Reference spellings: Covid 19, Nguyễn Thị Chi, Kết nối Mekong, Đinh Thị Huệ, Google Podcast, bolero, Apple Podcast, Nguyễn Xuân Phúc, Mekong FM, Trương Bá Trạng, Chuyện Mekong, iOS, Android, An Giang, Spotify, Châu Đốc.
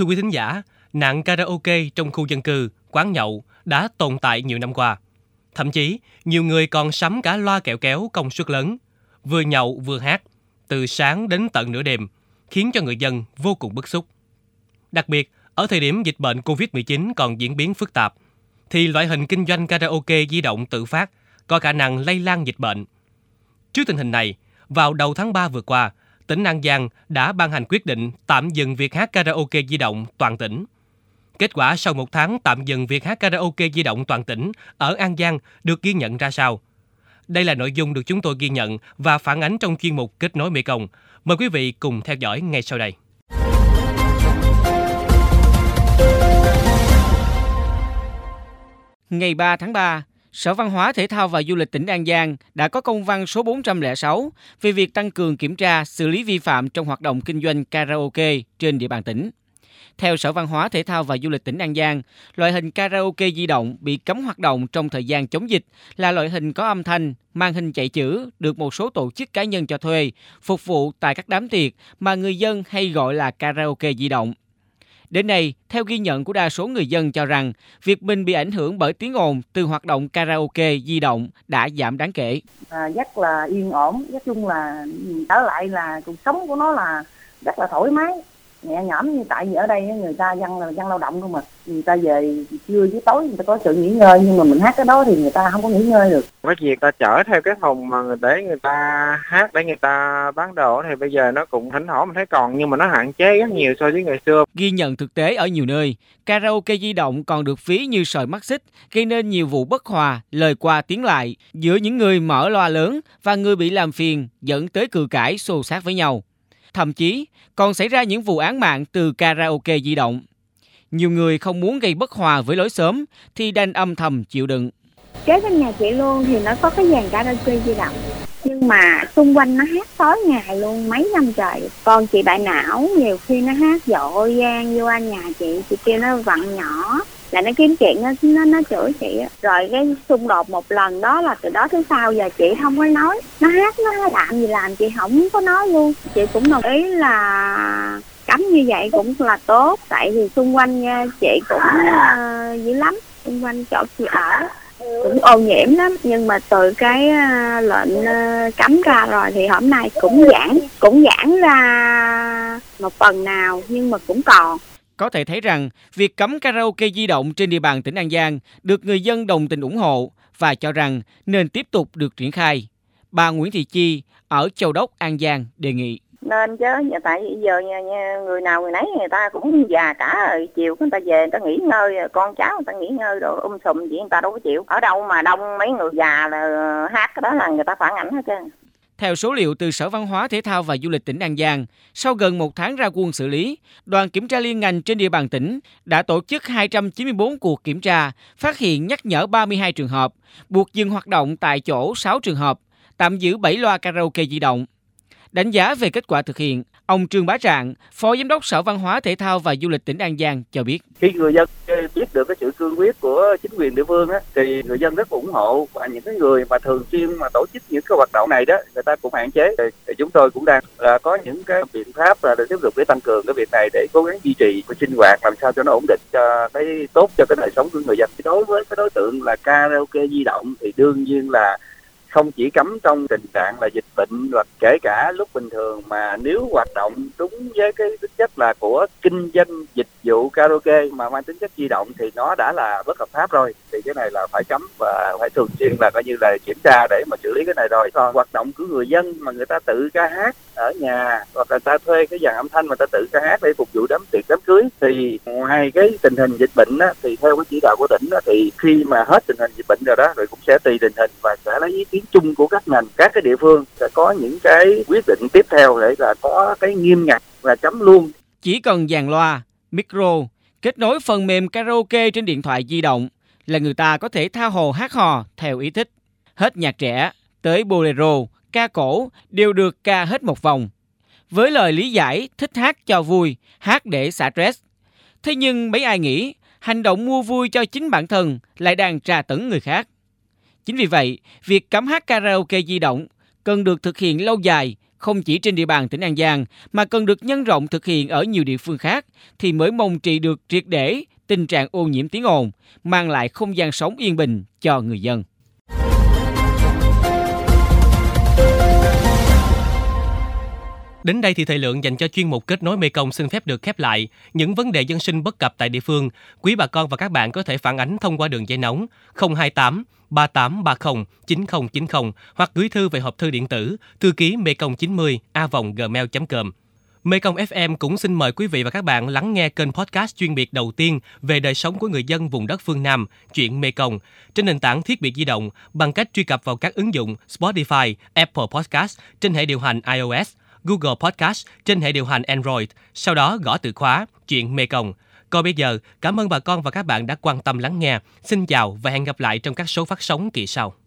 Thưa quý thính giả, nạn karaoke trong khu dân cư, quán nhậu đã tồn tại nhiều năm qua. Thậm chí, nhiều người còn sắm cả loa kẹo kéo công suất lớn, vừa nhậu vừa hát, từ sáng đến tận nửa đêm, khiến cho người dân vô cùng bức xúc. Đặc biệt, ở thời điểm dịch bệnh Covid-19 còn diễn biến phức tạp, thì loại hình kinh doanh karaoke di động tự phát có khả năng lây lan dịch bệnh. Trước tình hình này, vào đầu tháng 3 vừa qua, tỉnh An Giang đã ban hành quyết định tạm dừng việc hát karaoke di động toàn tỉnh. Kết quả sau một tháng tạm dừng việc hát karaoke di động toàn tỉnh ở An Giang được ghi nhận ra sao? Đây là nội dung được chúng tôi ghi nhận và phản ánh trong chuyên mục Kết nối Mekong. Mời quý vị cùng theo dõi ngay sau đây. Ngày 3 tháng 3, Sở Văn hóa Thể thao và Du lịch tỉnh An Giang đã có công văn số 406 về việc tăng cường kiểm tra, xử lý vi phạm trong hoạt động kinh doanh karaoke trên địa bàn tỉnh. Theo Sở Văn hóa Thể thao và Du lịch tỉnh An Giang, loại hình karaoke di động bị cấm hoạt động trong thời gian chống dịch là loại hình có âm thanh, màn hình chạy chữ được một số tổ chức cá nhân cho thuê, phục vụ tại các đám tiệc mà người dân hay gọi là karaoke di động. Đến nay, theo ghi nhận của đa số người dân cho rằng, việc mình bị ảnh hưởng bởi tiếng ồn từ hoạt động karaoke di động đã giảm đáng kể. Rất là yên ổn, nói chung là trở lại là cuộc sống của nó là rất là thoải mái, nhẹ nhõm. Như tại vì ở đây người ta dân lao động không mà, người ta về trưa với tối người ta có sự nghỉ ngơi, nhưng mà mình hát cái đó thì người ta không có nghỉ ngơi được. Cái việc ta chở theo cái thùng mà để người ta hát, để người ta bán đồ thì bây giờ nó cũng thỉnh thoảng mình thấy còn, nhưng mà nó hạn chế rất nhiều so với ngày xưa. Ghi nhận thực tế ở nhiều nơi, karaoke di động còn được ví như sợi mắc xích, gây nên nhiều vụ bất hòa, lời qua tiếng lại giữa những người mở loa lớn và người bị làm phiền, dẫn tới cự cãi xô xát với nhau. Thậm chí còn xảy ra những vụ án mạng từ karaoke di động. Nhiều người không muốn gây bất hòa với lối xóm thì đành âm thầm chịu đựng. Kế bên nhà chị luôn thì nó có cái dàn karaoke di động, nhưng mà xung quanh nó hát tối ngày luôn, mấy năm trời. Con chị bại não, nhiều khi nó hát dội vang vô anh nhà chị kêu nó vặn nhỏ, là nó kiếm chuyện, nó chửi chị. Rồi cái xung đột một lần đó là từ đó tới sau giờ chị không có nói. Nó hát, nó làm gì làm chị không có nói luôn. Chị cũng đồng ý là cấm như vậy cũng là tốt, tại vì xung quanh chị cũng dữ lắm, xung quanh chỗ chị ở cũng ô nhiễm lắm. Nhưng mà từ cái lệnh cấm ra rồi thì hôm nay cũng giãn ra một phần nào, nhưng mà cũng còn. Có thể thấy rằng, việc cấm karaoke di động trên địa bàn tỉnh An Giang được người dân đồng tình ủng hộ và cho rằng nên tiếp tục được triển khai. Bà Nguyễn Thị Chi ở Châu Đốc, An Giang đề nghị. Nên chứ, tại vì giờ người nào người nấy, người ta cũng già cả rồi, chiều người ta về người ta nghỉ ngơi, con cháu người ta nghỉ ngơi rồi sùm vậy người ta đâu có chịu. Ở đâu mà đông mấy người già là hát cái đó là người ta phản ảnh hết trơn. Theo số liệu từ Sở Văn hóa Thể thao và Du lịch tỉnh An Giang, sau gần một tháng ra quân xử lý, đoàn kiểm tra liên ngành trên địa bàn tỉnh đã tổ chức 294 cuộc kiểm tra, phát hiện nhắc nhở 32 trường hợp, buộc dừng hoạt động tại chỗ 6 trường hợp, tạm giữ 7 loa karaoke di động. Đánh giá về kết quả thực hiện, ông Trương Bá Trạng, Phó Giám đốc Sở Văn hóa Thể thao và Du lịch tỉnh An Giang cho biết. Khi người dân biết được cái sự cương quyết của chính quyền địa phương á, thì người dân rất ủng hộ, và những cái người mà thường xuyên mà tổ chức những cái hoạt động này đó, người ta cũng hạn chế. Thì chúng tôi cũng đang là có những cái biện pháp là để tiếp tục để tăng cường cái việc này, để cố gắng duy trì cái sinh hoạt làm sao cho nó ổn định, cho cái tốt cho cái đời sống của người dân. Đối với cái đối tượng là karaoke di động thì đương nhiên là không chỉ cấm trong tình trạng là dịch bệnh hoặc kể cả lúc bình thường, mà nếu hoạt động đúng với cái tính chất là của kinh doanh dịch vụ karaoke mà mang tính chất di động thì nó đã là bất hợp pháp rồi, thì cái này là phải cấm và phải thường xuyên là coi như là kiểm tra để mà xử lý cái này rồi. Còn hoạt động của người dân mà người ta tự ca hát ở nhà hoặc là người ta thuê cái dàn âm thanh mà người ta tự ca hát để phục vụ đám tiệc đám cưới, thì ngoài cái tình hình dịch bệnh á, thì theo cái chỉ đạo của tỉnh á, thì khi mà hết tình hình dịch bệnh rồi đó, rồi cũng sẽ tùy tình hình và sẽ lấy ý kiến chung của các ngành, các cái địa phương sẽ có những cái quyết định tiếp theo để là có cái nghiêm ngặt và chấm luôn. Chỉ cần dàn loa, micro, kết nối phần mềm karaoke trên điện thoại di động là người ta có thể tha hồ hát hò theo ý thích. Hết nhạc trẻ tới bolero, ca cổ đều được ca hết một vòng. Với lời lý giải thích hát cho vui, hát để xả stress. Thế nhưng mấy ai nghĩ hành động mua vui cho chính bản thân lại đang tra tấn người khác. Chính vì vậy, việc cấm hát karaoke di động cần được thực hiện lâu dài không chỉ trên địa bàn tỉnh An Giang mà cần được nhân rộng thực hiện ở nhiều địa phương khác thì mới mong trị được triệt để tình trạng ô nhiễm tiếng ồn, mang lại không gian sống yên bình cho người dân. Đến đây thì thời lượng dành cho chuyên mục Kết nối Mekong xin phép được khép lại. Những vấn đề dân sinh bất cập tại địa phương, quý bà con và các bạn có thể phản ánh thông qua đường dây nóng 028 3830 9090 hoặc gửi thư về hộp thư điện tử thư ký mekong90a@gmail.com. Mekong FM cũng xin mời quý vị và các bạn lắng nghe kênh podcast chuyên biệt đầu tiên về đời sống của người dân vùng đất phương Nam, Chuyện Mekong, trên nền tảng thiết bị di động bằng cách truy cập vào các ứng dụng Spotify, Apple Podcast trên hệ điều hành iOS, Google Podcast trên hệ điều hành Android, sau đó gõ từ khóa Chuyện Mekong. Còn bây giờ, cảm ơn bà con và các bạn đã quan tâm lắng nghe. Xin chào và hẹn gặp lại trong các số phát sóng kỳ sau.